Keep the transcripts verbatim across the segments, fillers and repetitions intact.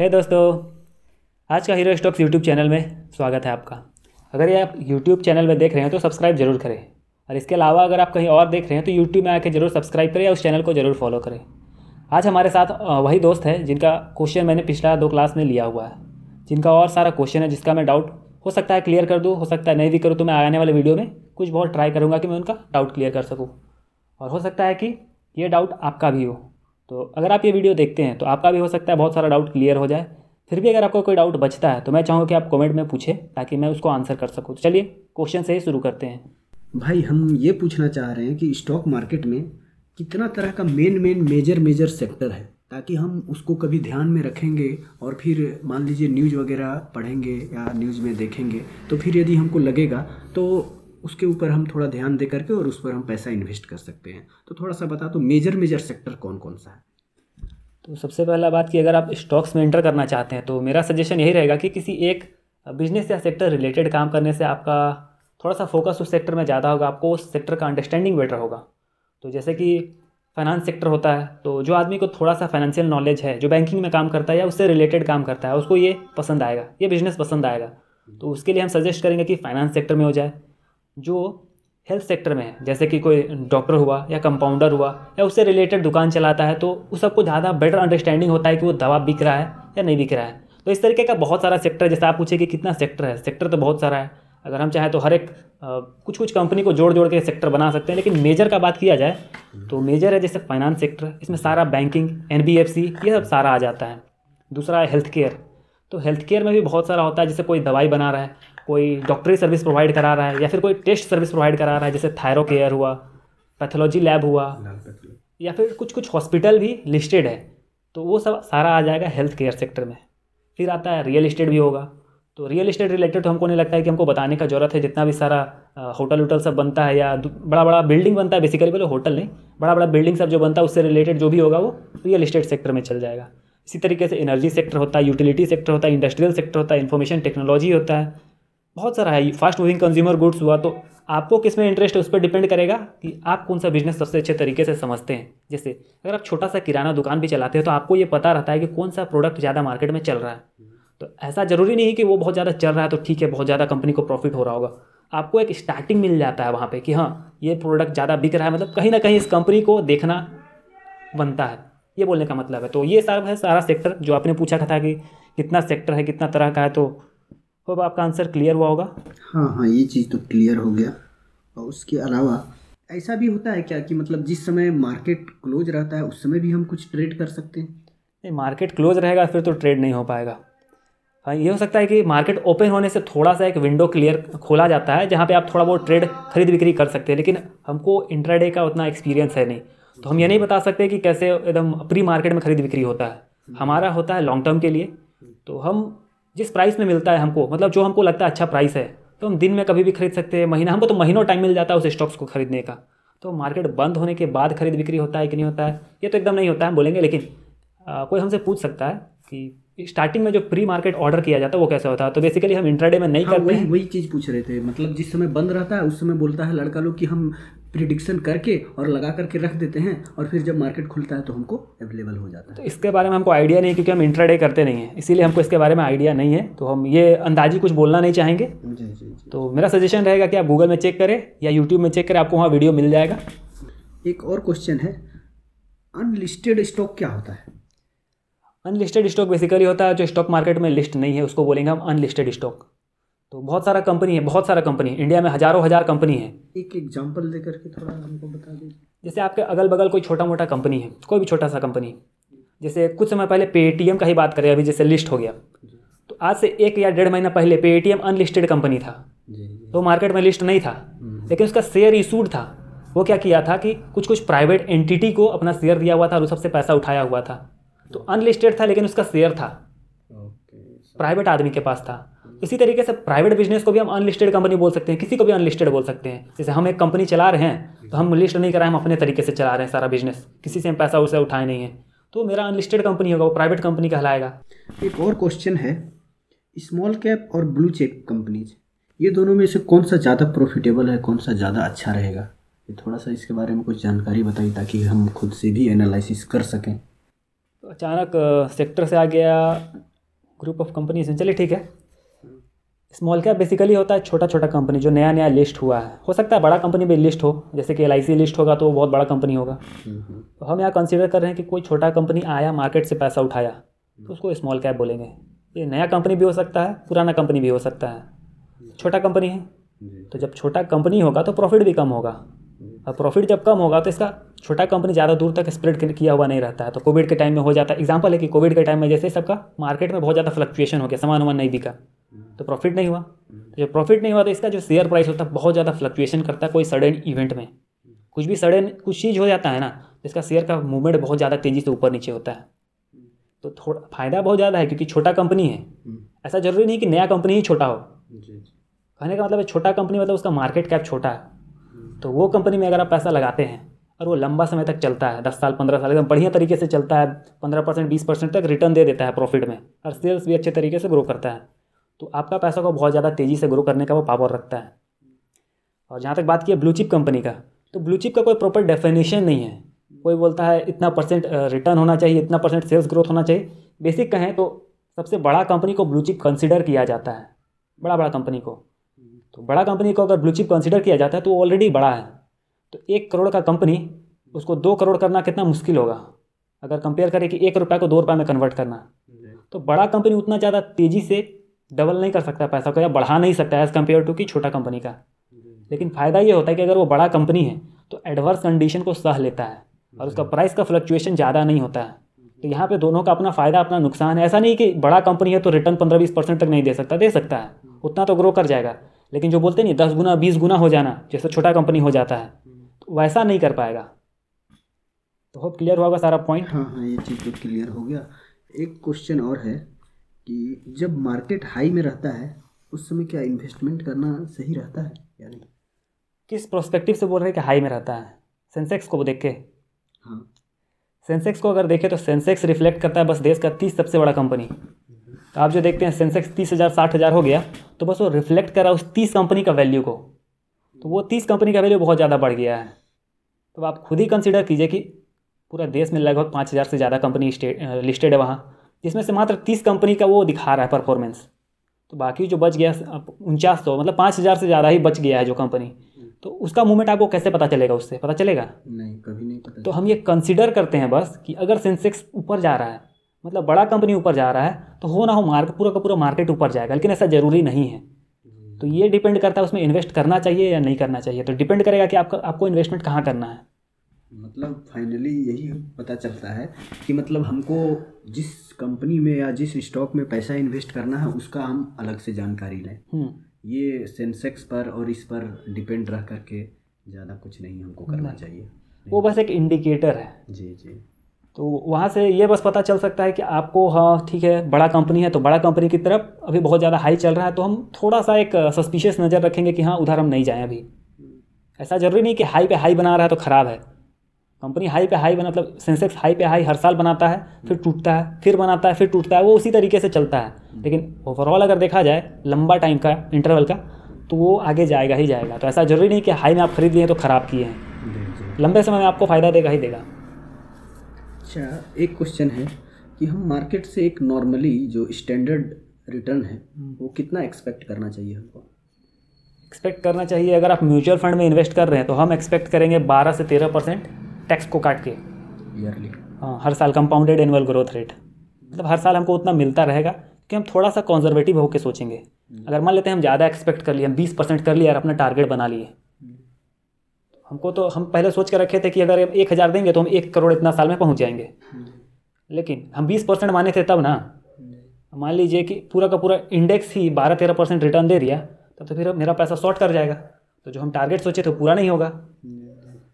हे दोस्तों, आज का हीरो स्टॉक्स यूट्यूब चैनल में स्वागत है आपका। अगर ये आप यूट्यूब चैनल में देख रहे हैं तो सब्सक्राइब जरूर करें, और इसके अलावा अगर आप कहीं और देख रहे हैं तो यूट्यूब में आके जरूर सब्सक्राइब करें या उस चैनल को जरूर फॉलो करें। आज हमारे साथ वही दोस्त है जिनका क्वेश्चन मैंने पिछला दो क्लास में लिया हुआ है, जिनका और सारा क्वेश्चन है जिसका मैं डाउट हो सकता है क्लियर कर दूँ, हो सकता है नहीं भी करूँ, तो मैं आने वाले वीडियो में कुछ बहुत ट्राई करूँगा कि मैं उनका डाउट क्लियर कर सकूँ। और हो सकता है कि ये डाउट आपका भी हो, तो अगर आप ये वीडियो देखते हैं तो आपका भी हो सकता है बहुत सारा डाउट क्लियर हो जाए। फिर भी अगर आपको कोई डाउट बचता है तो मैं चाहूँगा कि आप कमेंट में पूछें ताकि मैं उसको आंसर कर सकूँ। तो चलिए क्वेश्चन से ही शुरू करते हैं। भाई, हम ये पूछना चाह रहे हैं कि स्टॉक मार्केट में कितना तरह का main main major major sector है, ताकि हम उसको कभी ध्यान में रखेंगे और फिर मान लीजिए न्यूज़ वगैरह पढ़ेंगे या न्यूज़ में देखेंगे तो फिर यदि हमको लगेगा तो उसके ऊपर हम थोड़ा ध्यान दे करके और उस पर हम पैसा इन्वेस्ट कर सकते हैं। तो थोड़ा सा बता तो मेजर मेजर सेक्टर कौन कौन सा है। तो सबसे पहला बात कि अगर आप स्टॉक्स में एंटर करना चाहते हैं तो मेरा सजेशन यही रहेगा कि किसी एक बिजनेस या सेक्टर रिलेटेड काम करने से आपका थोड़ा सा फोकस उस सेक्टर में ज़्यादा होगा, आपको उस सेक्टर का अंडरस्टैंडिंग बेटर होगा। तो जैसे कि फाइनेंस सेक्टर होता है, तो जो आदमी को थोड़ा सा फाइनेंशियल नॉलेज है, जो बैंकिंग में काम करता है या उससे रिलेटेड काम करता है, उसको ये पसंद आएगा, ये बिजनेस पसंद आएगा। तो उसके लिए हम सजेस्ट करेंगे कि फाइनेंस सेक्टर में हो जाए। जो हेल्थ सेक्टर में है, जैसे कि कोई डॉक्टर हुआ या कंपाउंडर हुआ या उससे रिलेटेड दुकान चलाता है, तो उस सबको ज़्यादा बेटर अंडरस्टैंडिंग होता है कि वो दवा बिक रहा है या नहीं बिक रहा है। तो इस तरीके का बहुत सारा सेक्टर, जैसे आप पूछे कि कितना सेक्टर है, सेक्टर तो बहुत सारा है। अगर हम चाहें तो हर एक कुछ कुछ कंपनी को जोड़ जोड़ के सेक्टर बना सकते हैं, लेकिन मेजर का बात किया जाए तो मेजर है जैसे फाइनेंस सेक्टर, इसमें सारा banking, N B F C, ये सब सारा आ जाता है। दूसरा है हेल्थ केयर, तो हेल्थ केयर में भी बहुत सारा होता है, जैसे कोई दवाई बना रहा है, कोई डॉक्टरी सर्विस प्रोवाइड करा रहा है, या फिर कोई टेस्ट सर्विस प्रोवाइड करा रहा है, जैसे थायरो केयर हुआ, पैथोलॉजी लैब हुआ, या फिर कुछ कुछ हॉस्पिटल भी लिस्टेड है, तो वो सब सारा आ जाएगा हेल्थ केयर सेक्टर में। फिर आता है रियल इस्टेट भी होगा। तो रियल इस्टेट रिलेटेड तो हमको नहीं लगता है कि हमको बताने का ज़रूरत है, जितना भी सारा होटल वोटल सब बनता है या बड़ा बड़ा बिल्डिंग बनता है, बेसिकली बोलो होटल नहीं, बड़ा बड़ा बिल्डिंग सब जो बनता है उससे रिलेटेड जो भी होगा वो रियल इस्टेट सेक्टर में चल जाएगा। इसी तरीके से एनर्जी सेक्टर होता है, यूटिलिटी सेक्टर होता है, इंडस्ट्रियल सेक्टर होता है, इन्फॉर्मेशन टेक्नोलॉजी होता है, बहुत सारा है। फास्ट मूविंग कंज्यूमर गुड्स हुआ, तो आपको किस में इंटरेस्ट है उस पर डिपेंड करेगा कि आप कौन सा बिजनेस सबसे अच्छे तरीके से समझते हैं। जैसे अगर आप छोटा सा किराना दुकान भी चलाते हैं तो आपको ये पता रहता है कि कौन सा प्रोडक्ट ज़्यादा मार्केट में चल रहा है। तो ऐसा ज़रूरी नहीं कि वो बहुत ज़्यादा चल रहा है तो ठीक है, बहुत ज़्यादा कंपनी को प्रॉफिट हो रहा होगा। आपको एक स्टार्टिंग मिल जाता है वहाँ पर कि हाँ, ये प्रोडक्ट ज़्यादा बिक रहा है, मतलब कहीं ना कहीं इस कंपनी को देखना बनता है, ये बोलने का मतलब है। तो ये सब है सारा सेक्टर। जो आपने पूछा था कि कितना सेक्टर है, कितना तरह का है, तो तो आपका आंसर क्लियर हुआ होगा। हाँ हाँ, ये चीज़ तो क्लियर हो गया। और उसके अलावा ऐसा भी होता है क्या कि मतलब जिस समय मार्केट क्लोज रहता है उस समय भी हम कुछ ट्रेड कर सकते हैं? नहीं, मार्केट क्लोज रहेगा फिर तो ट्रेड नहीं हो पाएगा। हाँ, ये हो सकता है कि मार्केट ओपन होने से थोड़ा सा एक विंडो क्लियर खोला जाता है जहाँ पर आप थोड़ा बहुत ट्रेड खरीद बिक्री कर सकते हैं, लेकिन हमको इंट्राडे का उतना एक्सपीरियंस है नहीं, तो हम ये नहीं बता सकते कि कैसे एकदम प्री मार्केट में खरीद बिक्री होता है। हमारा होता है लॉन्ग टर्म के लिए, तो हम जिस प्राइस में मिलता है हमको, मतलब जो हमको लगता है अच्छा प्राइस है, तो हम दिन में कभी भी खरीद सकते हैं, महीना हमको तो महीनों टाइम मिल जाता है उस स्टॉक्स को खरीदने का। तो मार्केट बंद होने के बाद खरीद बिक्री होता है कि नहीं होता है, ये तो एकदम नहीं होता है हम बोलेंगे, लेकिन आ, कोई हमसे पूछ सकता है कि स्टार्टिंग में जो प्री मार्केट ऑर्डर किया जाता है वो कैसे होता है। तो बेसिकली हम इंट्राडे में नहीं हाँ, करते हैं। वही चीज़ पूछ रहे थे, मतलब जिस समय बंद रहता है उस समय बोलता है लड़का लोग कि हम प्रिडिक्शन करके और लगा करके रख देते हैं, और फिर जब मार्केट खुलता है तो हमको अवेलेबल हो जाता है। तो इसके बारे में हमको आइडिया नहीं, क्योंकि हम इंट्राडे करते नहीं हैं, इसीलिए हमको इसके बारे में आइडिया नहीं है, तो हम ये अंदाजी कुछ बोलना नहीं चाहेंगे। जी जी जी। तो मेरा सजेशन रहेगा कि आप गूगल में चेक करें या यूट्यूब में चेक करें, आपको वहाँ वीडियो मिल जाएगा। एक और क्वेश्चन है, अनलिस्टेड स्टॉक क्या होता है? अनलिस्टेड स्टॉक बेसिकली होता है जो स्टॉक मार्केट में लिस्ट नहीं है, उसको बोलेंगे हम अनलिस्टेड स्टॉक। तो बहुत सारा कंपनी है, बहुत सारा कंपनी इंडिया में हज़ारों हज़ार कंपनी है। एक एग्जांपल देकर के थोड़ा हमको बता दीजिए। जैसे आपके अगल बगल कोई छोटा मोटा कंपनी है, कोई भी छोटा सा कंपनी, जैसे कुछ समय पहले पेटीएम का ही बात करें, अभी जैसे लिस्ट हो गया, तो आज से एक या डेढ़ महीना पहले पेटीएम अनलिस्टेड कंपनी था, तो मार्केट में लिस्ट नहीं था, लेकिन उसका शेयर इशूड था। वो क्या किया था कि कुछ कुछ प्राइवेट एंटिटी को अपना शेयर दिया हुआ था और सबसे पैसा उठाया हुआ था। तो अनलिस्टेड था लेकिन उसका शेयर था, प्राइवेट आदमी के पास था। इसी तरीके से प्राइवेट बिजनेस को भी हम अनलिस्टेड कंपनी बोल सकते हैं, किसी को भी अनलिस्टेड बोल सकते हैं। जैसे हम एक कंपनी चला रहे हैं तो हम लिस्ट नहीं कराए, हम अपने तरीके से चला रहे हैं सारा बिजनेस, किसी से हम पैसा उसे उठाए नहीं है, तो मेरा अनलिस्टेड कंपनी होगा, वो प्राइवेट कंपनी कहलाएगा। एक और क्वेश्चन है, स्मॉल कैप और ब्लू चिप कंपनीज, ये दोनों में से कौन सा ज़्यादा प्रॉफिटेबल है, कौन सा ज़्यादा अच्छा रहेगा? ये थोड़ा सा इसके बारे में कुछ जानकारी बताइए ताकि हम खुद से भी एनालिसिस कर सकें। अचानक सेक्टर से आ गया ग्रुप ऑफ कंपनीज हैं, चलिए ठीक है। स्मॉल कैप बेसिकली होता है छोटा छोटा कंपनी जो नया नया लिस्ट हुआ है, हो सकता है बड़ा कंपनी भी लिस्ट हो, जैसे कि एल आई सी लिस्ट होगा तो वो बहुत बड़ा कंपनी होगा। तो हम यहाँ कंसिडर कर रहे हैं कि कोई छोटा कंपनी आया मार्केट से पैसा उठाया तो उसको स्मॉल कैप बोलेंगे। ये नया कंपनी भी हो सकता है, पुराना कंपनी भी हो सकता है, छोटा कंपनी है। तो जब छोटा कंपनी होगा तो प्रॉफिट भी कम होगा, और प्रॉफिट जब कम होगा तो इसका छोटा कंपनी ज़्यादा दूर तक स्प्रेड किया हुआ नहीं रहता है। तो कोविड के टाइम में हो जाता है, एग्जांपल है कि कोविड के टाइम में जैसे सबका मार्केट में बहुत ज़्यादा फ्लक्चुएशन हो गया, सामान वामान नहीं बिका तो प्रॉफिट नहीं हुआ। तो जब प्रॉफिट नहीं हुआ तो इसका जो शेयर प्राइस होता है बहुत ज़्यादा फ्लक्चुएशन करता है। कोई सडन इवेंट में कुछ भी सडन कुछ चीज़ हो जाता है ना, इसका शेयर का मूवमेंट बहुत ज़्यादा तेज़ी से ऊपर नीचे होता है। तो थोड़ा फायदा बहुत ज़्यादा है क्योंकि छोटा कंपनी है, ऐसा ज़रूरी नहीं कि नया कंपनी ही छोटा हो। कहने का मतलब है छोटा कंपनी मतलब उसका मार्केट कैप छोटा है। तो वो कंपनी में अगर आप पैसा लगाते हैं और वो लंबा समय तक चलता है, दस साल पंद्रह साल एकदम बढ़िया तरीके से चलता है, पंद्रह परसेंट बीस परसेंट तक रिटर्न दे देता है प्रॉफिट में, और सेल्स भी अच्छे तरीके से ग्रो करता है, तो आपका पैसा को बहुत ज़्यादा तेज़ी से ग्रो करने का वो पावर रखता है। और जहाँ तक बात की ब्लू चिप कंपनी का, तो ब्लू चिप का कोई प्रॉपर डेफिनेशन नहीं है। कोई बोलता है इतना परसेंट रिटर्न होना चाहिए, इतना परसेंट सेल्स ग्रोथ होना चाहिए। बेसिक कहें तो सबसे बड़ा कंपनी को ब्लू चिप कंसिडर किया जाता है, बड़ा बड़ा कंपनी को। तो बड़ा कंपनी को अगर ब्लू चिप कंसिडर किया जाता है तो वो ऑलरेडी बड़ा है। तो एक करोड़ का कंपनी उसको दो करोड़ करना कितना मुश्किल होगा, अगर कंपेयर करें कि एक रुपये को दो रुपये में कन्वर्ट करना। तो बड़ा कंपनी उतना ज़्यादा तेज़ी से डबल नहीं कर सकता पैसा को, या बढ़ा नहीं सकता एज़ कम्पेयर टू कि छोटा कंपनी का। लेकिन फ़ायदा ये होता है कि अगर वो बड़ा कंपनी है तो एडवर्स कंडीशन को सह लेता है और उसका प्राइस का फ्लक्चुएशन ज़्यादा नहीं होता है। तो यहाँ पे दोनों का अपना फ़ायदा अपना नुकसान है। ऐसा नहीं कि बड़ा कंपनी है तो रिटर्न पंद्रह बीस परसेंट तक नहीं दे सकता, दे सकता है, उतना तो ग्रो कर जाएगा। लेकिन जो बोलते नहीं दस गुना बीस गुना हो जाना जैसे छोटा कंपनी हो जाता है, तो वैसा नहीं कर पाएगा। तो होप क्लियर होगा सारा पॉइंट। हाँ हाँ ये चीज़ तो क्लियर हो गया। एक क्वेश्चन और है कि जब मार्केट हाई में रहता है उस समय क्या इन्वेस्टमेंट करना सही रहता है या नहीं? किस प्रोस्पेक्टिव से बोल रहे हैं कि हाई में रहता है? सेंसेक्स को देख के। हाँ, सेंसेक्स को अगर देखें तो सेंसेक्स रिफ्लेक्ट करता है बस देश का तीस सबसे बड़ा कंपनी। तो आप जो देखते हैं सेंसेक्स तीस हज़ार साठ हज़ार हो गया तो बस वो रिफ्लेक्ट करा उस तीस कंपनी का वैल्यू को। तो वो तीस कंपनी का वैल्यू बहुत ज़्यादा बढ़ गया है। तो आप खुद ही कंसिडर कीजिए कि पूरा देश में लगभग पाँच हज़ार से ज़्यादा कंपनी लिस्टेड है वहाँ, जिसमें से मात्र तीस कंपनी का वो दिखा रहा है परफॉर्मेंस। तो बाकी जो बच गया उनचास सौ मतलब पाँच हज़ार से ज़्यादा ही बच गया है जो कंपनी, तो उसका मूवमेंट आपको कैसे पता चलेगा? उससे पता चलेगा नहीं, कभी नहीं पता। तो हम ये कंसिडर करते हैं बस कि अगर सेंसेक्स ऊपर जा रहा है मतलब बड़ा कंपनी ऊपर जा रहा है तो हो ना हो मार्केट पूरा का पूरा मार्केट ऊपर जाएगा, लेकिन ऐसा ज़रूरी नहीं है। तो ये डिपेंड करता है उसमें इन्वेस्ट करना चाहिए या नहीं करना चाहिए। तो डिपेंड करेगा कि आपका आपको इन्वेस्टमेंट कहाँ करना है। मतलब फाइनली यही पता चलता है कि मतलब हमको जिस कंपनी में या जिस स्टॉक में पैसा इन्वेस्ट करना है उसका हम अलग से जानकारी लें। ये सेंसेक्स पर और इस पर डिपेंड रह करके ज़्यादा कुछ नहीं हमको करना चाहिए, वो बस एक इंडिकेटर है। जी जी, तो वहाँ से ये बस पता चल सकता है कि आपको हाँ ठीक है बड़ा कंपनी है तो बड़ा कंपनी की तरफ अभी बहुत ज़्यादा हाई चल रहा है तो हम थोड़ा सा एक सस्पिशियस नज़र रखेंगे कि हाँ उधर हम नहीं जाएँ अभी। ऐसा ज़रूरी नहीं कि हाई पे हाई बना रहा है तो ख़राब है कंपनी। हाई पे हाई बना मतलब सेंसेक्स हाई पे हाई हर साल बनाता है, फिर टूटता है, फिर बनाता है, फिर टूटता है, वो उसी तरीके से चलता है। लेकिन ओवरऑल अगर देखा जाए लंबा टाइम का इंटरवल का तो वो आगे जाएगा ही जाएगा। तो ऐसा ज़रूरी नहीं कि हाई में आप खरीद लिए तो ख़राब किए हैं, लंबे समय में आपको फ़ायदा देगा ही देगा। अच्छा, एक क्वेश्चन है कि हम मार्केट से एक नॉर्मली जो स्टैंडर्ड रिटर्न है वो कितना एक्सपेक्ट करना चाहिए हमको? एक्सपेक्ट करना चाहिए अगर आप म्यूचुअल फंड में इन्वेस्ट कर रहे हैं तो हम एक्सपेक्ट करेंगे बारह से तेरह परसेंट टैक्स को काट के ईयरली। हाँ, हर साल कंपाउंडेड एनुअल ग्रोथ रेट, मतलब हर साल हमको उतना मिलता रहेगा कि हम थोड़ा सा कॉन्जर्वेटिव होकर सोचेंगे। अगर मान लेते हैं हम ज़्यादा एक्सपेक्ट कर लिए, हम बीस परसेंट कर लिए और अपना टारगेट बना लिए, हमको तो हम पहले सोच कर रखे थे कि अगर हम एक हज़ार देंगे तो हम एक करोड़ इतना साल में पहुंच जाएंगे, लेकिन हम बीस परसेंट माने थे तब ना। मान लीजिए कि पूरा का पूरा इंडेक्स ही बारह तेरह परसेंट रिटर्न दे दिया तब तो फिर मेरा पैसा शॉर्ट कर जाएगा, तो जो हम टारगेट सोचे थे पूरा नहीं होगा।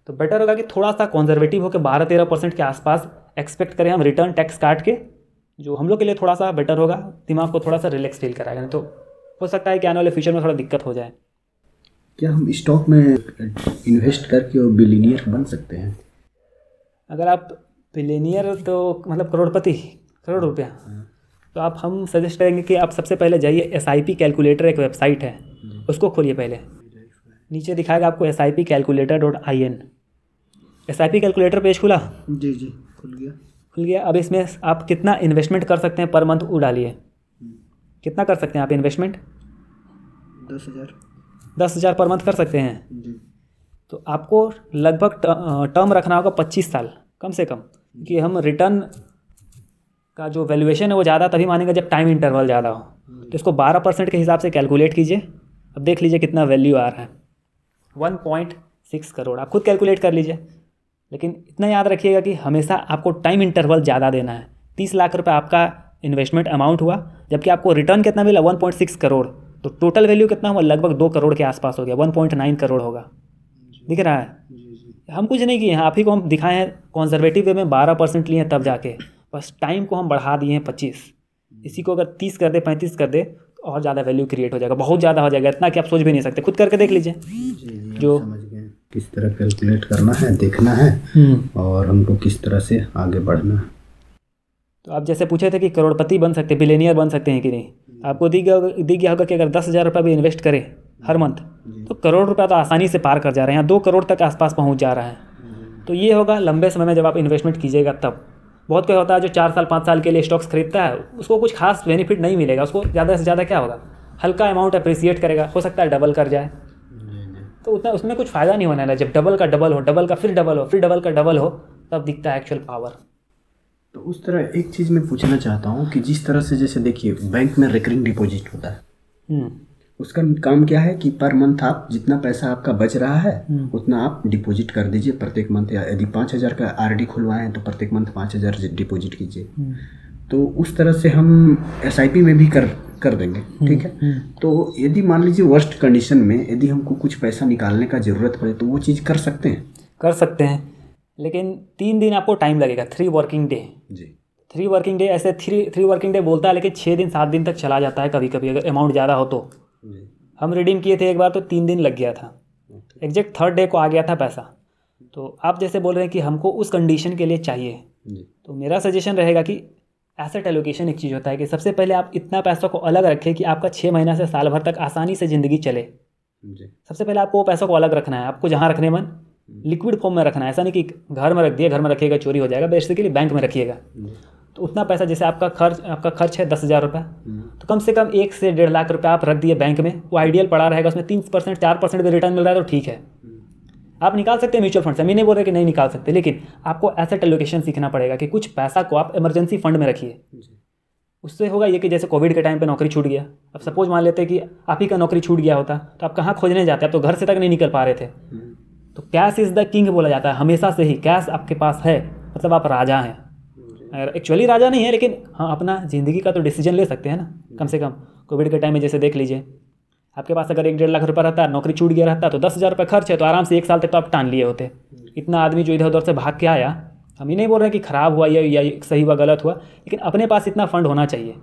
तो बेटर होगा कि थोड़ा सा कॉन्जर्वेटिव होकर बारह तेरह परसेंट के आसपास एक्सपेक्ट करें हम रिटर्न टैक्स काट के, जो हम लोग के लिए थोड़ा सा बेटर होगा, दिमाग को थोड़ा सा रिलैक्स फील कराएगा। नहीं तो हो सकता है कि आने वाले फ्यूचर में थोड़ा दिक्कत हो जाए। क्या हम स्टॉक में इन्वेस्ट करके और बिलियनियर बन सकते हैं? अगर आप बिलियनियर तो मतलब करोड़पति, करोड़ रुपया, तो आप हम सजेस्ट करेंगे कि आप सबसे पहले जाइए एस आई पी कैलकुलेटर एक वेबसाइट है उसको खोलिए। पहले नीचे दिखाएगा आपको S I P calculator dot I N. S I P calculator page खुला? जी जी खुल गया खुल गया। अब इसमें आप कितना इन्वेस्टमेंट कर सकते हैं पर मंथ वो डालिए। कितना कर सकते हैं आप इन्वेस्टमेंट? दस हज़ार दस हज़ार पर मंथ कर सकते हैं जी। तो आपको लगभग टर्म रखना होगा पच्चीस साल कम से कम, कि हम रिटर्न का जो वैल्यूएशन है वो ज़्यादा तभी मानेंगे जब टाइम इंटरवल ज़्यादा हो। तो इसको बारह परसेंट के हिसाब से कैलकुलेट कीजिए। अब देख लीजिए कितना वैल्यू आ रहा है, वन पॉइंट सिक्स करोड़। आप खुद कैलकुलेट कर लीजिए, लेकिन इतना याद रखिएगा कि हमेशा आपको टाइम इंटरवल ज़्यादा देना है। तीस लाख रुपये आपका इन्वेस्टमेंट अमाउंट हुआ, जबकि आपको रिटर्न कितना मिला, वन पॉइंट सिक्स करोड़। तो टोटल वैल्यू कितना हुआ, लगभग दो करोड़ के आसपास हो गया, वन पॉइंट नाइन करोड़ होगा। दिख रहा है? हम कुछ नहीं किए हैं, आप ही को हम दिखाए हैं कॉन्जर्वेटिव वे में, बारह परसेंट लिए हैं तब जाके, बस टाइम को हम बढ़ा दिए हैं पच्चीस। इसी को अगर तीस कर दे, पैंतीस कर दे, तो और ज़्यादा वैल्यू क्रिएट हो जाएगा, बहुत ज़्यादा हो जाएगा, इतना कि आप सोच भी नहीं सकते। खुद करके देख लीजिए जो समझ गए किस तरह कैलकुलेट करना है, देखना है और हमको किस तरह से आगे बढ़ना है। तो आप जैसे पूछे थे कि करोड़पति बन सकते, बिलियनियर बन सकते हैं कि नहीं, आपको दी गया होगा कि अगर दस हज़ार रुपये भी इन्वेस्ट करें हर मंथ, तो करोड़ रुपया तो आसानी से पार कर जा रहे हैं, दो करोड़ तक आसपास पहुंच जा रहा है। तो ये होगा लंबे समय में जब आप इन्वेस्टमेंट कीजिएगा तब। बहुत कोई होता है जो चार साल पाँच साल के लिए स्टॉक्स खरीदता है, उसको कुछ खास बेनिफिट नहीं मिलेगा, उसको ज़्यादा से ज़्यादा क्या होगा, हल्का अमाउंट अप्रिसिएट करेगा, हो सकता है डबल कर जाए, तो उतना उसमें कुछ फ़ायदा नहीं होने वाला। जब डबल का डबल हो, डबल का फिर डबल हो, फिर डबल का डबल हो, तब दिखता है एक्चुअल पावर। तो उस तरह एक चीज़ मैं पूछना चाहता हूँ कि जिस तरह से जैसे देखिए बैंक में रिकरिंग डिपॉजिट होता है, उसका काम क्या है कि पर मंथ आप जितना पैसा आपका बच रहा है उतना आप डिपॉजिट कर दीजिए प्रत्येक मंथ। यदि पाँच हज़ार का आरडी खुलवाए हैं तो प्रत्येक मंथ पाँच हज़ार डिपॉजिट कीजिए। तो उस तरह से हम एसआईपी में भी कर कर देंगे, ठीक है। तो यदि मान लीजिए वर्स्ट कंडीशन में यदि हमको कुछ पैसा निकालने का ज़रूरत पड़े तो वो चीज़ कर सकते हैं? कर सकते हैं, लेकिन तीन दिन आपको टाइम लगेगा, थ्री वर्किंग डे जी। थ्री वर्किंग डे ऐसे थ्री थ्री वर्किंग डे बोलता है, लेकिन छः दिन सात दिन तक चला जाता है कभी कभी, अगर अमाउंट ज़्यादा हो तो। हम रिडीम किए थे एक बार तो तीन दिन लग गया था, एग्जैक्ट थर्ड डे को आ गया था पैसा। तो आप जैसे बोल रहे हैं कि हमको उस कंडीशन के लिए चाहिए, तो मेरा सजेशन रहेगा कि एसेट एलोकेशन एक चीज़ होता है कि सबसे पहले आप इतना पैसा को अलग रखें कि आपका छः महीना से साल भर तक आसानी से ज़िंदगी चले। सबसे पहले आपको वो पैसा को अलग रखना है, आपको जहाँ रखने मन लिक्विड फॉर्म में रखना है। ऐसा नहीं कि घर में रख दिया, घर में रखिएगा चोरी हो जाएगा, बेसिकली बैंक में रखिएगा। तो उतना पैसा, जैसे आपका खर्च आपका खर्च है दस हज़ार रुपये, तो कम से कम एक से डेढ़ लाख रुपये आप रख दिए बैंक में, वो आइडियल पड़ा रहेगा। उसमें तीन परसेंट चार परसेंट भी रिटर्न मिल रहा है तो ठीक है, आप निकाल सकते हैं म्यूचुअल फंड से। मैं नहीं बोल रहा कि नहीं निकाल सकते, लेकिन आपको एसेट एलोकेशन सीखना पड़ेगा कि कुछ पैसा को आप इमरजेंसी फंड में रखिए। उससे होगा ये कि जैसे कोविड के टाइम पर नौकरी छूट गया, अब सपोज मान लेते कि आप ही का नौकरी छूट गया होता तो आप कहाँ खोजने जाते, आप तो घर से तक नहीं निकल पा रहे थे। तो कैश इज़ द किंग बोला जाता है, हमेशा से ही कैश आपके पास है मतलब आप राजा हैं। एक्चुअली राजा नहीं है, लेकिन हाँ अपना ज़िंदगी का तो डिसीजन ले सकते हैं ना। कम से कम कोविड के टाइम में जैसे देख लीजिए, आपके पास अगर एक डेढ़ लाख रुपया रहता, नौकरी छूट गया रहता तो दस हज़ार रुपये खर्च है, तो आराम से एक साल तक तो आप टान लिए होते। इतना आदमी जो इधर उधर से भाग के आया, हम ये नहीं बोल रहे हैं कि ख़राब हुआ या, या सही हुआ गलत हुआ, लेकिन अपने पास इतना फ़ंड होना चाहिए।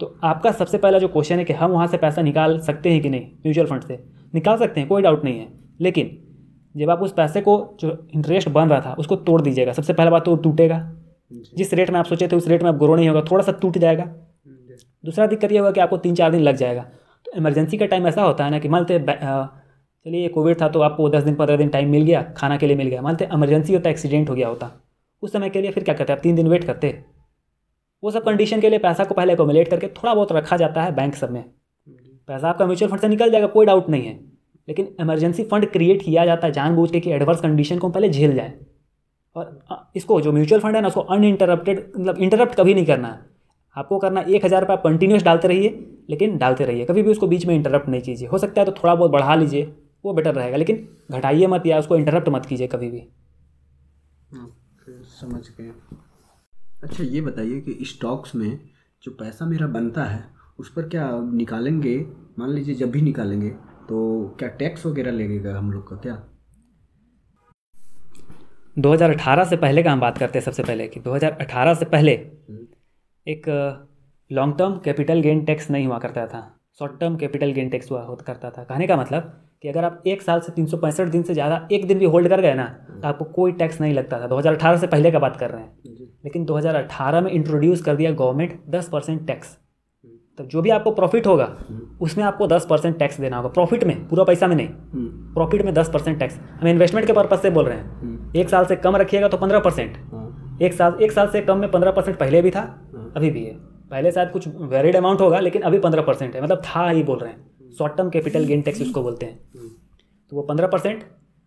तो आपका सबसे पहला जो क्वेश्चन है कि हम वहाँ से पैसा निकाल सकते हैं कि नहीं, म्यूचुअल फंड से निकाल सकते हैं, कोई डाउट नहीं है, लेकिन जब आप उस पैसे को जो इंटरेस्ट बन रहा था उसको तोड़ दीजिएगा। सबसे पहला बात तो टूटेगा, जिस रेट में आप सोचे थे उस रेट में आप ग्रो नहीं होगा, थोड़ा सा टूट जाएगा। दूसरा दिक्कत ये होगा कि आपको तीन चार दिन लग जाएगा। तो इमरजेंसी का टाइम ऐसा होता है ना कि मान लेते चलिए कोविड था तो आपको दस दिन पंद्रह दिन टाइम मिल गया, खाना के लिए मिल गया, मान लेते इमरजेंसी होता, एक्सीडेंट हो गया होता, उस समय के लिए फिर क्या करते आप, तीन दिन वेट करते। वो सब कंडीशन के लिए पैसा को पहले एकोमोडेट करके थोड़ा बहुत रखा जाता है बैंक सब में। पैसा आपका म्यूचुअल फंड से निकल जाएगा, कोई डाउट नहीं है, लेकिन इमरजेंसी फंड क्रिएट किया जाता है जानबूझ के कि एडवर्स कंडीशन को पहले झेल जाए। और इसको जो म्यूचुअल फंड है ना उसको अनइंटरप्टेड मतलब इंटरप्ट कभी नहीं करना है आपको। करना एक हज़ार रुपये कंटिन्यूस डालते रहिए, लेकिन डालते रहिए, कभी भी उसको बीच में इंटरप्ट नहीं कीजिए। हो सकता है तो थोड़ा बहुत बढ़ा लीजिए, वो बेटर रहेगा, लेकिन घटाइए मत या उसको इंटरप्ट मत कीजिए कभी भी। समझ गए। अच्छा ये बताइए कि स्टॉक्स में जो पैसा मेरा बनता है उस पर क्या निकालेंगे, मान लीजिए जब भी निकालेंगे तो क्या टैक्स वगैरह लगेगा हम लोग का क्या? दो हज़ार अठारह से पहले का हम बात करते हैं। सबसे पहले कि दो हज़ार अठारह से पहले एक long term capital gain tax नहीं हुआ करता था, short term capital gain tax हुआ होता करता था। कहने का मतलब कि अगर आप एक साल से तीन सौ पैंसठ दिन से ज़्यादा एक दिन भी होल्ड कर गए ना तो आपको कोई टैक्स नहीं लगता था। दो हज़ार अठारह से पहले का बात कर रहे हैं, लेकिन दो हज़ार अठारह में इंट्रोड्यूस कर दिया गवर्नमेंट दस परसेंट टैक्स। तब जो भी आपको प्रॉफिट होगा उसमें आपको दस परसेंट टैक्स देना होगा, प्रॉफिट में, पूरा पैसा में नहीं, प्रॉफिट में दस परसेंट टैक्स। हम इन्वेस्टमेंट के पर्पज़ से बोल रहे हैं, एक साल से कम रखिएगा तो पंद्रह परसेंट, एक साल एक साल से कम में पंद्रह परसेंट पहले भी था अभी भी है। पहले शायद कुछ वेरिड अमाउंट होगा लेकिन अभी पंद्रह परसेंट है, मतलब था ही बोल रहे हैं, short term capital gain tax इसको बोलते हैं, तो वो पंद्रह परसेंट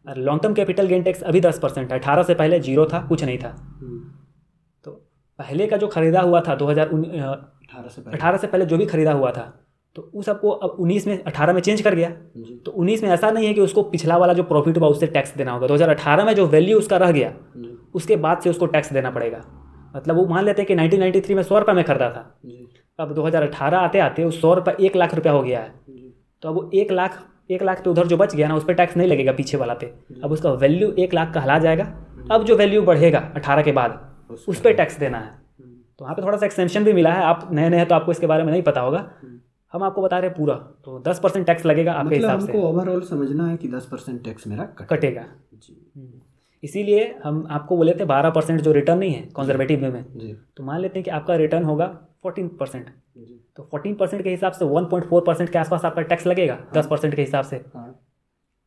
और long term capital gain tax अभी दस परसेंट है। अठारह से पहले जीरो था, कुछ नहीं था। तो पहले का जो खरीदा हुआ था दो हज़ार अठारह से पहले जो भी खरीदा हुआ था तो उस सबको अब उन्नीस में अठारह में चेंज कर गया, तो उन्नीस में ऐसा नहीं है कि उसको पिछला वाला जो प्रॉफिट हुआ उससे टैक्स देना होगा। दो हज़ार अठारह में जो वैल्यू उसका रह गया उसके बाद से उसको टैक्स देना पड़ेगा। मतलब वो मान लेते हैं कि उन्नीस सौ तिरानवे में सौ रुपये में खरीदा था, अब दो हज़ार अठारह आते आते उस सौ रुपये एक लाख रुपया हो गया है, तो अब वो एक लाख एक लाख पे उधर जो बच गया ना उस पर टैक्स नहीं लगेगा पीछे वाला पे, अब उसका वैल्यू एक लाख कहला जाएगा। अब जो वैल्यू बढ़ेगा अठारह के बाद उस पर टैक्स देना है। तो वहाँ पर थोड़ा सा एक्सटेंशन भी मिला है, आप नए नए तो आपको इसके बारे में नहीं पता होगा, हम आपको बता रहे हैं पूरा। तो दस परसेंट टैक्स लगेगा आपके हिसाब से। हमको ओवरऑल समझना है कि दस परसेंट टैक्स मेरा कटेगा जी। इसीलिए हम आपको बोले थे बारह परसेंट जो रिटर्न नहीं है कंजर्वेटिव में, तो मान लेते हैं कि आपका रिटर्न होगा फोर्टीन परसेंट, तो फोर्टीन परसेंट के हिसाब से वन पॉइंट फोर परसेंट के आसपास आपका टैक्स लगेगा दस परसेंट के हिसाब से।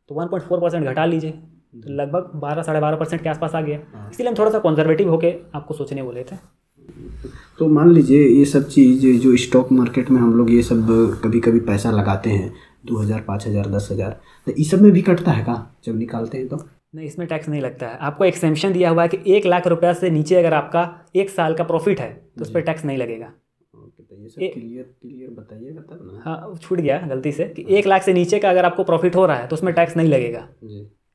तो वन पॉइंट फोर परसेंट घटा लीजिए तो लगभग बारह साढ़े बारह परसेंट के आसपास आ गया। इसीलिए हम थोड़ा सा कंजर्वेटिव होकर आपको सोचने बोले थे। तो मान लीजिए ये सब चीज़ जो स्टॉक मार्केट में हम लोग ये सब कभी कभी पैसा लगाते हैं दो हज़ार, पाँच हज़ार, दस हज़ार, तो इस सब में भी कटता है का जब निकालते हैं तो? नहीं, इसमें टैक्स नहीं लगता है। आपको एक्सेम्पशन दिया हुआ है कि एक लाख रुपया से नीचे अगर आपका एक साल का प्रॉफिट है तो उस पर टैक्स नहीं लगेगा। क्लियर क्लियर बताइएगा तब ना। हाँ, छूट गया गलती से कि एक लाख से नीचे का अगर आपको प्रॉफिट हो रहा है तो उसमें टैक्स नहीं लगेगा।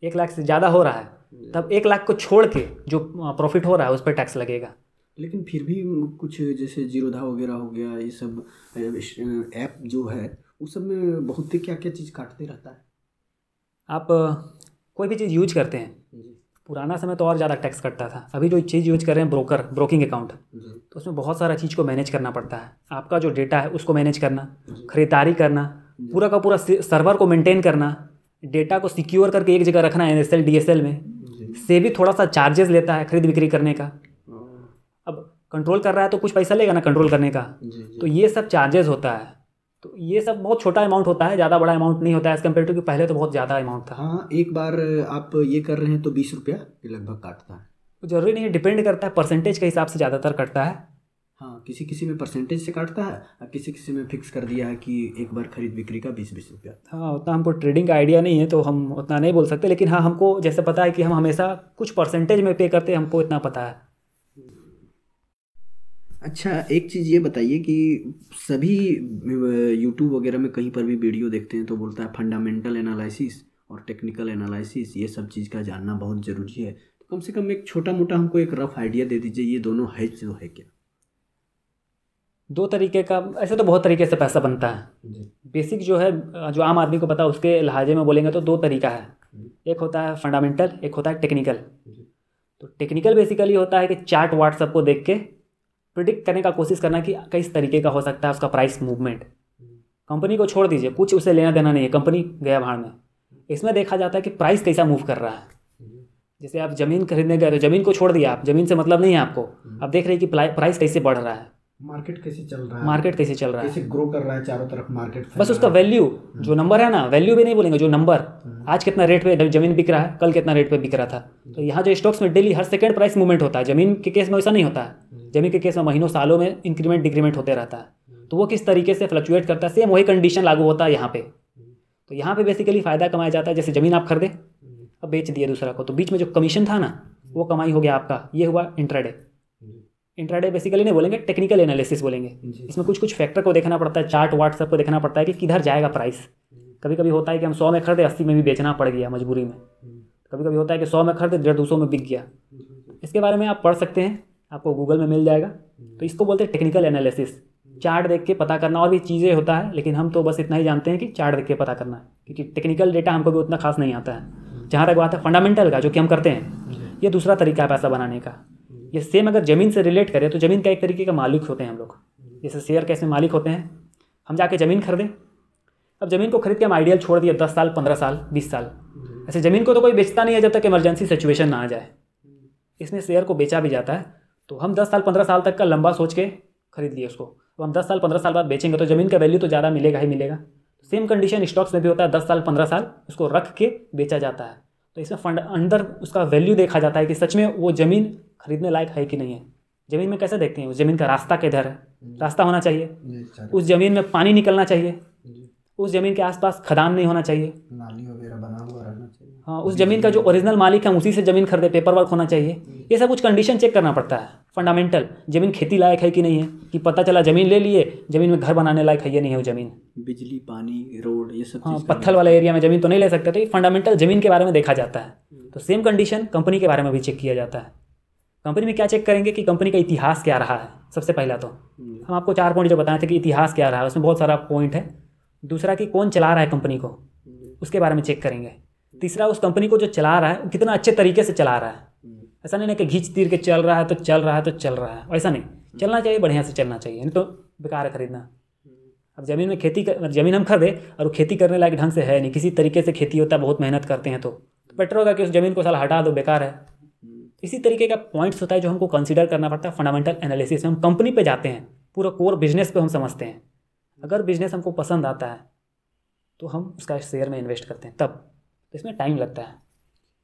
एक लाख से ज़्यादा हो रहा है तब एक लाख को छोड़ के जो प्रॉफिट हो रहा है उस पर टैक्स लगेगा। लेकिन फिर भी कुछ जैसे जीरोधा वगैरह हो गया, ये सब ऐप जो है उस सब में बहुत ही क्या क्या चीज़ काटते रहता है। आप कोई भी चीज़ यूज करते हैं, पुराना समय तो और ज़्यादा टैक्स कटता था, अभी जो चीज़ यूज कर रहे हैं ब्रोकर ब्रोकिंग अकाउंट, तो उसमें बहुत सारा चीज़ को मैनेज करना पड़ता है। आपका जो डेटा है उसको मैनेज करना, खरीदारी करना, पूरा का पूरा सर्वर को मेंटेन करना, डेटा को सिक्योर करके एक जगह रखना N S L D S L में, से भी थोड़ा सा चार्जेस लेता है खरीद बिक्री करने का। अब कंट्रोल कर रहा है तो कुछ पैसा लेगा ना कंट्रोल करने का, जी, जी। तो ये सब चार्जेस होता है। तो ये सब बहुत छोटा अमाउंट होता है, ज़्यादा बड़ा अमाउंट नहीं होता है एज़ कम्पेयर टू कि पहले तो बहुत ज़्यादा अमाउंट था। हाँ, एक बार आप ये कर रहे हैं तो बीस रुपया लगभग काटता है। तो जरूरी नहीं है, डिपेंड करता है, परसेंटेज के हिसाब से ज़्यादातर कटता है। हाँ, किसी किसी में परसेंटेज से काटता है और किसी किसी में फिक्स कर दिया है कि एक बार खरीद बिक्री का बीस बीस रुपया। हाँ, उतना हमको ट्रेडिंग का आइडिया नहीं है तो हम उतना नहीं बोल सकते, लेकिन हाँ हमको जैसे पता है कि हम हमेशा कुछ परसेंटेज में पे करते हैं, हमको इतना पता है। अच्छा, एक चीज़ ये बताइए कि सभी यूट्यूब वगैरह में कहीं पर भी वीडियो देखते हैं तो बोलता है फंडामेंटल एनालिसिस और टेक्निकल एनालिसिस, ये सब चीज़ का जानना बहुत ज़रूरी है। तो कम से कम एक छोटा मोटा हमको एक रफ आइडिया दे दीजिए, ये दोनों है जो है क्या? दो तरीके का, ऐसे तो बहुत तरीके से पैसा बनता है। बेसिक जो है जो आम आदमी को पता है उसके लहाजे में बोलेंगे तो दो तरीका है, एक होता है फंडामेंटल, एक होता है टेक्निकल। तो टेक्निकल बेसिकली होता है कि चार्ट वार्ट सबको देख के प्रिडिक्ट करने का कोशिश करना कि किस तरीके का हो सकता है उसका प्राइस मूवमेंट। कंपनी को छोड़ दीजिए, कुछ उसे लेना देना नहीं है, कंपनी गया भाड़ में। इसमें देखा जाता है कि प्राइस कैसा मूव कर रहा है। जैसे आप ज़मीन खरीदने गए तो ज़मीन को छोड़ दिया, आप ज़मीन से मतलब नहीं है आपको, आप देख रहे हैं कि प्राइस कैसे बढ़ रहा है, मार्केट कैसे चल रहा है, मार्केट कैसे चल रहा है, कैसे ग्रो कर रहा है चारों तरफ मार्केट, बस उसका वैल्यू जो नंबर है ना, वैल्यू भी नहीं बोलेंगे, जो नंबर आज कितना रेट पे जमीन बिक रहा है, कल कितना रेट पे बिक रहा था। तो यहाँ जो स्टॉक्स में डेली हर सेकंड प्राइस मूवमेंट होता है, जमीन के केस में वैसा नहीं होता है। जमीन के केस में महीनों सालों में इंक्रीमेंट डिक्रीमेंट होते रहता है, तो वो किस तरीके से फ्लक्चुएट करता है, सेम वही कंडीशन लागू होता है यहाँ पे। तो यहाँ पे बेसिकली फ़ायदा कमाया जाता है, जैसे ज़मीन आप खरीदे अब बेच दिए दूसरा को, तो बीच में जो कमीशन था ना वो कमाई हो गया आपका, ये हुआ इंट्राडे। इंट्राडे बेसिकली नहीं बोलेंगे, टेक्निकल एनालिसिस बोलेंगे। इसमें कुछ कुछ फैक्टर को देखना पड़ता है, चार्ट वार्ट सबको देखना पड़ता है कि किधर जाएगा प्राइस। कभी कभी होता है कि हम सौ में खरीदे, अस्सी में भी बेचना पड़ गया मजबूरी में। कभी कभी होता है कि सौ में खरीदे, डेढ़ दो सौ में बिक गया। इसके बारे में आप पढ़ सकते हैं, आपको गूगल में मिल जाएगा। तो इसको बोलते हैं टेक्निकल एनालिसिस, चार्ट देख के पता करना। और भी चीज़ें होता है लेकिन हम तो बस इतना ही जानते हैं कि चार्ट देख के पता करना है, क्योंकि टेक्निकल डेटा हमको भी उतना खास नहीं आता है। जहाँ तक बात है फंडामेंटल का जो कि हम करते हैं, ये दूसरा तरीका है पैसा बनाने का। ये सेम अगर ज़मीन से रिलेट करें तो ज़मीन का एक तरीके का मालिक होते हैं हम लोग, जैसे शेयर कैसे मालिक होते हैं। हम जाके ज़मीन खरीदें, अब ज़मीन को खरीद के हम आइडियल छोड़ दिए दस साल पंद्रह साल बीस साल, ऐसे ज़मीन को तो कोई बेचता नहीं है जब तक इमरजेंसी सिचुएशन ना आ जाए। इसमें शेयर को बेचा भी जाता है, तो हम दस साल पंद्रह साल तक का लंबा सोच के खरीद लिए उसको। तो हम दस साल पंद्रह साल बाद बेचेंगे तो ज़मीन का वैल्यू तो ज़्यादा मिलेगा ही मिलेगा। सेम कंडीशन स्टॉक्स में भी होता है, दस साल पंद्रह साल उसको रख के बेचा जाता है। तो इसमें फंड अंदर उसका वैल्यू देखा जाता है कि सच में वो ज़मीन खरीदने लायक है कि नहीं है। ज़मीन में कैसे देखते हैं? उस ज़मीन का रास्ता किधर है, रास्ता होना चाहिए, उस ज़मीन में पानी निकलना चाहिए, उस ज़मीन के आसपास खदान नहीं होना चाहिए, नाली वगैरह बना हुआ रहना चाहिए, हाँ, उस ज़मीन का जो ओरिजिनल मालिक है उसी से ज़मीन खरीदे, पेपर वर्क होना चाहिए। ये सब कुछ कंडीशन चेक करना पड़ता है, फंडामेंटल ज़मीन खेती लायक है कि नहीं है, कि पता चला ज़मीन ले लिए ज़मीन में घर बनाने लायक है या नहीं है वो ज़मीन। बिजली, पानी, रोड, ये सब, हाँ, पत्थर वाले एरिया में ज़मीन तो नहीं ले सकते, तो ये फंडामेंटल ज़मीन के बारे में देखा जाता है। तो सेम कंडीशन कंपनी के बारे में भी चेक किया जाता है। कंपनी में क्या चेक करेंगे कि कंपनी का इतिहास क्या रहा है। सबसे पहला तो हम आपको चार पॉइंट जो बताए थे कि इतिहास क्या रहा है, उसमें बहुत सारा पॉइंट है। दूसरा कि कौन चला रहा है कंपनी को, उसके बारे में चेक करेंगे। तीसरा, उस कंपनी को जो चला रहा है कितना अच्छे तरीके से चला रहा है, ऐसा नहीं ना कि घींच तीर के चल रहा है तो चल रहा है तो चल रहा है, वैसा नहीं चलना चाहिए, बढ़िया से चलना चाहिए, नहीं तो बेकार है खरीदना। अब ज़मीन में खेती कर, ज़मीन हम खरीदे और वो खेती करने लायक ढंग से है नहीं, किसी तरीके से खेती होता है, बहुत मेहनत करते हैं, तो बेटर होगा कि उस ज़मीन को साला हटा दो, बेकार है। इसी तरीके का पॉइंट्स होता है जो हमको कंसीडर करना पड़ता है फंडामेंटल एनालिसिस में। हम कंपनी पे जाते हैं, पूरा कोर बिजनेस पे हम समझते हैं, अगर बिजनेस हमको पसंद आता है तो हम उसका शेयर में इन्वेस्ट करते हैं, तब तो इसमें टाइम लगता है।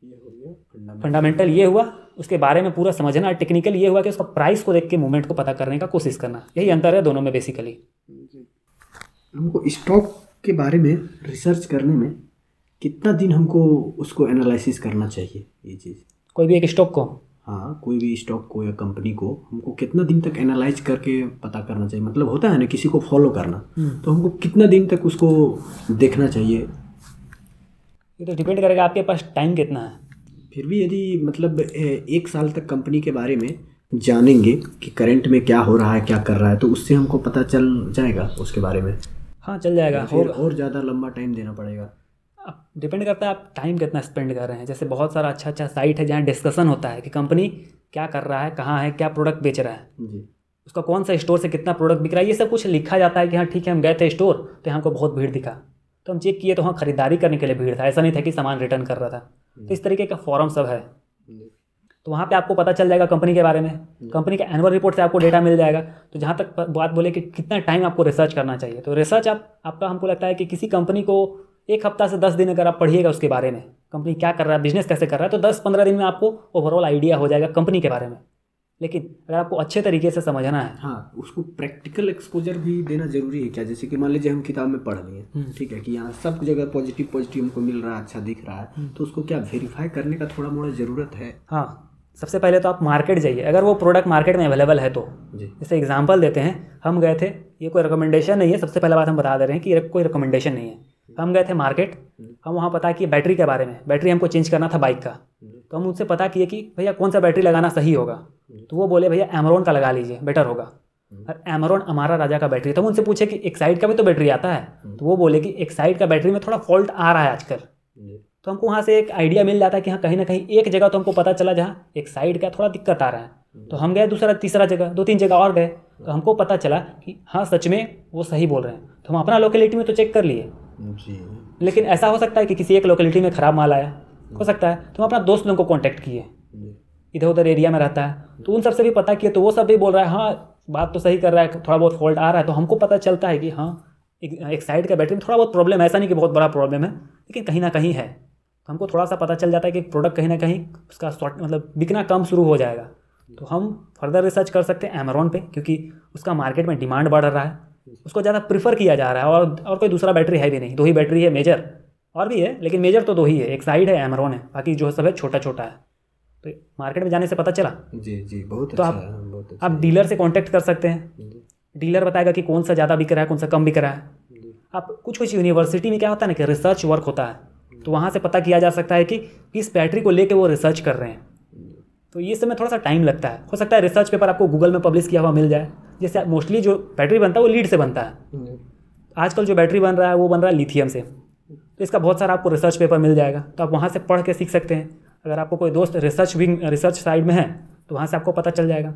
ये हो गया फंडामेंटल, ये हुआ उसके बारे में पूरा समझना। टेक्निकल ये हुआ कि उसका प्राइस को देख के मूवमेंट को पता करने का कोशिश करना। यही अंतर है दोनों में बेसिकली। हमको स्टॉक के बारे में रिसर्च करने में कितना दिन हमको उसको एनालिसिस करना चाहिए, ये चीज़? कोई भी एक स्टॉक को, हाँ, कोई भी स्टॉक को या कंपनी को हमको कितना दिन तक एनालाइज करके पता करना चाहिए? मतलब होता है ना किसी को फॉलो करना, तो हमको कितना दिन तक उसको देखना चाहिए? ये तो डिपेंड करेगा आपके पास टाइम कितना है। फिर भी यदि मतलब एक साल तक कंपनी के बारे में जानेंगे कि करंट में क्या हो रहा है, क्या कर रहा है, तो उससे हमको पता चल जाएगा उसके बारे में। हाँ, चल जाएगा। और, और ज़्यादा लंबा टाइम देना पड़ेगा? आप डिपेंड करता है आप टाइम कितना स्पेंड कर रहे हैं। जैसे बहुत सारा अच्छा अच्छा साइट है जहाँ डिस्कशन होता है कि कंपनी क्या कर रहा है, कहाँ है, क्या प्रोडक्ट बेच रहा है जी, उसका कौन सा स्टोर से कितना प्रोडक्ट बिक रहा है, ये सब कुछ लिखा जाता है कि हाँ ठीक है, हम गए थे स्टोर तो हमको बहुत भीड़ दिखा, तो हम चेक किए तो हाँ खरीदारी करने के लिए भीड़ था, ऐसा नहीं था कि सामान रिटर्न कर रहा था। तो इस तरीके का फॉरम सब है, तो वहाँ पे आपको पता चल जाएगा कंपनी के बारे में। कंपनी के एनुअल रिपोर्ट से आपको डेटा मिल जाएगा। तो जहाँ तक बात बोले कि कितना टाइम आपको रिसर्च करना चाहिए, तो रिसर्च आप आपका हमको लगता है कि किसी कंपनी को एक हफ्ता से दस दिन अगर आप पढ़िएगा उसके बारे में, कंपनी क्या कर रहा है, बिजनेस कैसे कर रहा है, तो दस पंद्रह दिन में आपको ओवरऑल आइडिया हो जाएगा कंपनी के बारे में। लेकिन अगर आपको अच्छे तरीके से समझना है, हाँ, उसको प्रैक्टिकल एक्सपोजर भी देना जरूरी है क्या? जैसे कि मान लीजिए हम किताब में पढ़ लिए, ठीक है, कि यहाँ सब जगह पॉजिटिव पॉजिटिव हमको मिल रहा है, अच्छा दिख रहा है, तो उसको क्या वेरीफाई करने का थोड़ा मोड़ा ज़रूरत है? हाँ, सबसे पहले तो आप मार्केट जाइए, अगर वो प्रोडक्ट मार्केट में अवेलेबल है तो। जैसे एग्जाम्पल देते हैं, हम गए थे, ये कोई रिकमेंडेशन नहीं है, सबसे पहले बात हम बता दे रहे हैं कि ये कोई रिकमेंडेशन नहीं है। हम गए थे मार्केट, हम वहाँ पता कि बैटरी के बारे में, बैटरी हमको चेंज करना था बाइक का, तो हम उनसे पता किए कि भैया कौन सा बैटरी लगाना सही होगा, तो वो बोले भैया एमरॉन का लगा लीजिए, बेटर होगा। और एमरॉन हमारा राजा का बैटरी, तो हम उनसे पूछे कि एक साइड का भी तो बैटरी आता है, तो वो बोले कि एक साइड का बैटरी में थोड़ा फॉल्ट आ रहा है आजकल। तो हमको वहाँ से एक आइडिया मिल जाता है कि हाँ कहीं ना कहीं एक जगह तो हमको पता चला जहाँ एक साइड का थोड़ा दिक्कत आ रहा है। तो हम गए दूसरा तीसरा जगह, दो तीन जगह और गए, तो हमको पता चला कि हाँ सच में वो सही बोल रहे हैं। तो हम अपना लोकेलिटी में तो चेक कर लिए, लेकिन ऐसा हो सकता है कि किसी एक लोकेलिटी में ख़राब माल आया हो सकता है, तो हम अपना दोस्त लोगों को कांटेक्ट किए, इधर उधर एरिया में रहता है, तो उन सब से भी पता किए, तो वो सब भी बोल रहा है हाँ बात तो सही कर रहा है, थोड़ा बहुत फॉल्ट आ रहा है। तो हमको पता चलता है कि हाँ एक, एक साइड का बैटरी में थोड़ा बहुत प्रॉब्लम है, ऐसा नहीं कि बहुत बड़ा प्रॉब्लम है, लेकिन कहीं ना कहीं है। तो हमको थोड़ा सा पता चल जाता है कि प्रोडक्ट कहीं ना कहीं उसका शॉर्ट मतलब बिकना कम शुरू हो जाएगा। तो हम फर्दर रिसर्च कर सकते हैं अमेज़ॉन पे, क्योंकि उसका मार्केट में डिमांड बढ़ रहा है, उसको ज़्यादा प्रीफर किया जा रहा है, और और कोई दूसरा बैटरी है भी नहीं, दो ही बैटरी है मेजर, और भी है लेकिन मेजर तो दो ही है, एक साइड है एमरॉन है, बाकी जो सब है छोटा छोटा है। तो मार्केट में जाने से पता चला जी जी बहुत तो अच्छा, आप, बहुत अच्छा। आप डीलर से कांटेक्ट कर सकते हैं, डीलर बताएगा कि कौन सा ज़्यादा बिक रहा है, कौन सा कम बिक रहा है। आप कुछ कुछ यूनिवर्सिटी में क्या होता है ना कि रिसर्च वर्क होता है, तो वहाँ से पता किया जा सकता है कि किस बैटरी को लेकर वो रिसर्च कर रहे हैं। तो ये समय थोड़ा सा टाइम लगता है, हो सकता है रिसर्च पेपर आपको गूगल में पब्लिश किया हुआ मिल जाए। जैसे मोस्टली जो बैटरी बनता है वो लीड से बनता है, आजकल जो बैटरी बन रहा है वो बन रहा है लिथियम से, तो इसका बहुत सारा आपको रिसर्च पेपर मिल जाएगा, तो आप वहाँ से पढ़ के सीख सकते हैं। अगर आपको कोई दोस्त रिसर्च विंग रिसर्च साइड में है तो वहाँ से आपको पता चल जाएगा।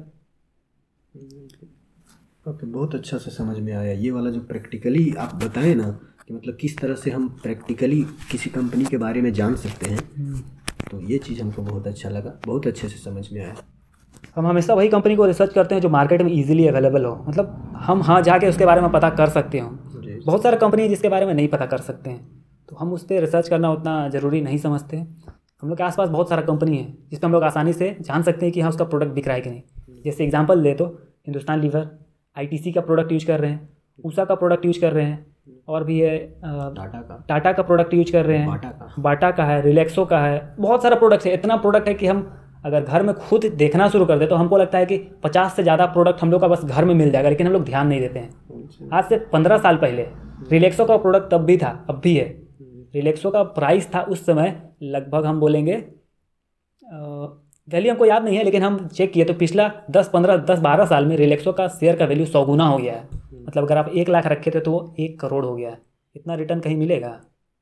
ओके, बहुत अच्छा से समझ में आया ये वाला जो प्रैक्टिकली आप बताएं ना कि मतलब किस तरह से हम प्रैक्टिकली किसी कंपनी के बारे में जान सकते हैं, तो ये चीज़ हमको बहुत अच्छा लगा, बहुत अच्छे से समझ में आया। हम हमेशा वही कंपनी को रिसर्च करते हैं जो मार्केट में इजीली अवेलेबल हो, मतलब हम हाँ जाके उसके बारे में पता कर सकते हो। बहुत सारे कंपनी है जिसके बारे में नहीं पता कर सकते हैं, तो हम उस पर रिसर्च करना उतना ज़रूरी नहीं समझते। हम लोग के आसपास बहुत सारा कंपनी है जिसमें हम लोग आसानी से जान सकते हैं कि हाँ उसका प्रोडक्ट बिक रहा है कि नहीं। जैसे एग्जांपल ले तो हिंदुस्तान लीवर आईटीसी का प्रोडक्ट यूज कर रहे हैं, उषा का प्रोडक्ट यूज कर रहे हैं, और भी है टाटा का टाटा का प्रोडक्ट यूज कर रहे हैं, बाटा का बाटा का है, रिलैक्सो का है, बहुत सारा प्रोडक्ट है। इतना प्रोडक्ट है कि हम अगर घर में खुद देखना शुरू कर दे तो हमको लगता है कि पचास से ज़्यादा प्रोडक्ट हम लोग का बस घर में मिल जाएगा, लेकिन हम लोग ध्यान नहीं देते हैं। आज से पंद्रह साल पहले रिलैक्सो का प्रोडक्ट तब भी था, अब भी है। रिलैक्सो का प्राइस था उस समय लगभग, हम बोलेंगे वैल्यू हमको याद नहीं है, लेकिन हम चेक किए तो पिछला दस पंद्रह दस बारह साल में रिलैक्सो का शेयर का वैल्यू सौ गुना हो गया है। मतलब अगर आप एक लाख रखे थे तो वो एक करोड़ हो गया है। इतना रिटर्न कहीं मिलेगा?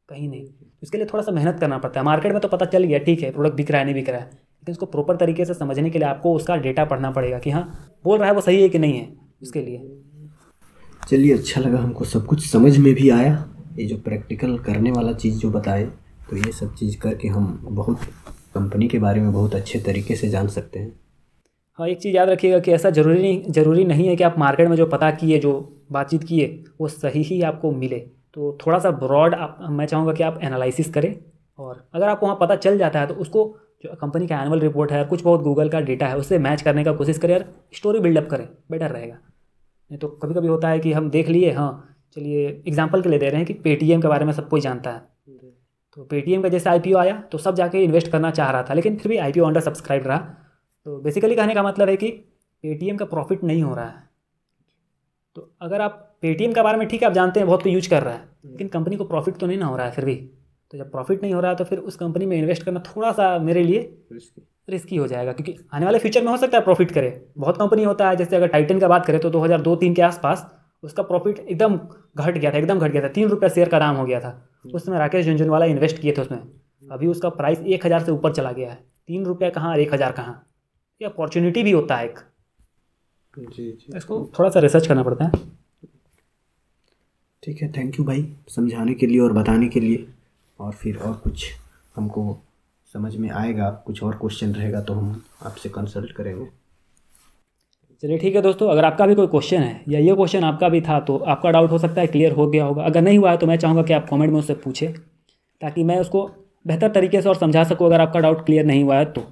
कहीं नहीं। इसके लिए थोड़ा सा मेहनत करना पड़ता है। मार्केट में तो पता चल गया, ठीक है, प्रोडक्ट बिक रहा है नहीं बिक रहा है, लेकिन उसको प्रॉपर तरीके से समझने के लिए आपको उसका डेटा पढ़ना पड़ेगा कि हाँ बोल रहा है वो सही है कि नहीं है। उसके लिए चलिए, अच्छा लगा, हमको सब कुछ समझ में भी आया। ये जो प्रैक्टिकल करने वाला चीज़ जो बताए, तो ये सब चीज़ करके हम बहुत कंपनी के बारे में बहुत अच्छे तरीके से जान सकते हैं। हाँ, एक चीज़ याद रखिएगा कि ऐसा ज़रूरी नहीं ज़रूरी नहीं है कि आप मार्केट में जो पता किए, जो बातचीत किए, वो सही ही आपको मिले। तो थोड़ा सा ब्रॉड आप मैं चाहूँगा कि आप एनालिसिस करें, और अगर आपको वहाँ पता चल जाता है तो उसको जो कंपनी का एनुअल रिपोर्ट है, कुछ बहुत गूगल का डेटा है, उससे मैच करने का कोशिश करें और स्टोरी बिल्डअप करें, बेटर रहेगा। नहीं तो कभी कभी होता है कि हम देख लिए, हाँ चलिए एग्जाम्पल के लिए दे रहे हैं कि पेटीएम के बारे में सब कोई जानता है, तो पेटीएम का जैसे आईपीओ आया तो सब जाके इन्वेस्ट करना चाह रहा था, लेकिन फिर भी आईपीओ अंडर सब्सक्राइब रहा। तो बेसिकली कहने का मतलब है कि पेटीएम का प्रॉफिट नहीं हो रहा है। तो अगर आप पेटीएम के बारे में, ठीक है, आप जानते हैं बहुत कोई यूज कर रहा है, लेकिन कंपनी को प्रॉफिट तो नहीं ना हो रहा है। फिर भी तो जब प्रॉफिट नहीं हो रहा है तो फिर उस कंपनी में इन्वेस्ट करना थोड़ा सा मेरे लिए रिस्की हो जाएगा, क्योंकि आने वाले फ्यूचर में हो सकता है प्रॉफिट करे। बहुत कंपनी होता है, जैसे अगर टाइटन का बात करें तो दो हज़ार दो तीन के आसपास उसका प्रॉफिट एकदम घट गया था, एकदम घट गया था, तीन रुपये शेयर का दाम हो गया था। उस समय राकेश झुनझुनवाला इन्वेस्ट किए थे उसमें। अभी उसका प्राइस एक हज़ार से ऊपर चला गया है। तीन रुपया कहाँ और एक हज़ार कहाँ। ये अपॉर्चुनिटी भी होता है एक। जी जी, इसको थोड़ा सा रिसर्च करना पड़ता है। ठीक है, थैंक यू भाई समझाने के लिए और बताने के लिए। और फिर और कुछ हमको समझ में आएगा, कुछ और क्वेश्चन रहेगा तो हम आपसे कंसल्ट करेंगे। चलिए ठीक है दोस्तों, अगर आपका भी कोई क्वेश्चन है या ये क्वेश्चन आपका भी था तो आपका डाउट हो सकता है क्लियर हो गया होगा। अगर नहीं हुआ है तो मैं चाहूँगा कि आप कमेंट में उससे पूछें, ताकि मैं उसको बेहतर तरीके से और समझा सकूँ, अगर आपका डाउट क्लियर नहीं हुआ है तो।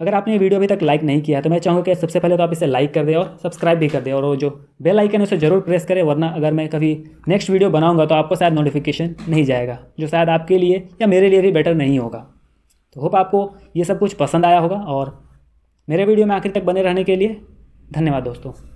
अगर आपने वीडियो अभी तक लाइक नहीं किया तो मैं चाहूँगा कि सबसे पहले तो आप इसे लाइक कर दें और सब्सक्राइब भी कर दें, और वो जो बेल आइकन है उसे ज़रूर प्रेस करें, वरना अगर मैं कभी नेक्स्ट वीडियो बनाऊँगा तो आपको शायद नोटिफिकेशन नहीं जाएगा, जो शायद आपके लिए या मेरे लिए भी बेटर नहीं होगा। तो होप आपको ये सब कुछ पसंद आया होगा, और मेरे वीडियो में आखिर तक बने रहने के लिए धन्यवाद दोस्तों।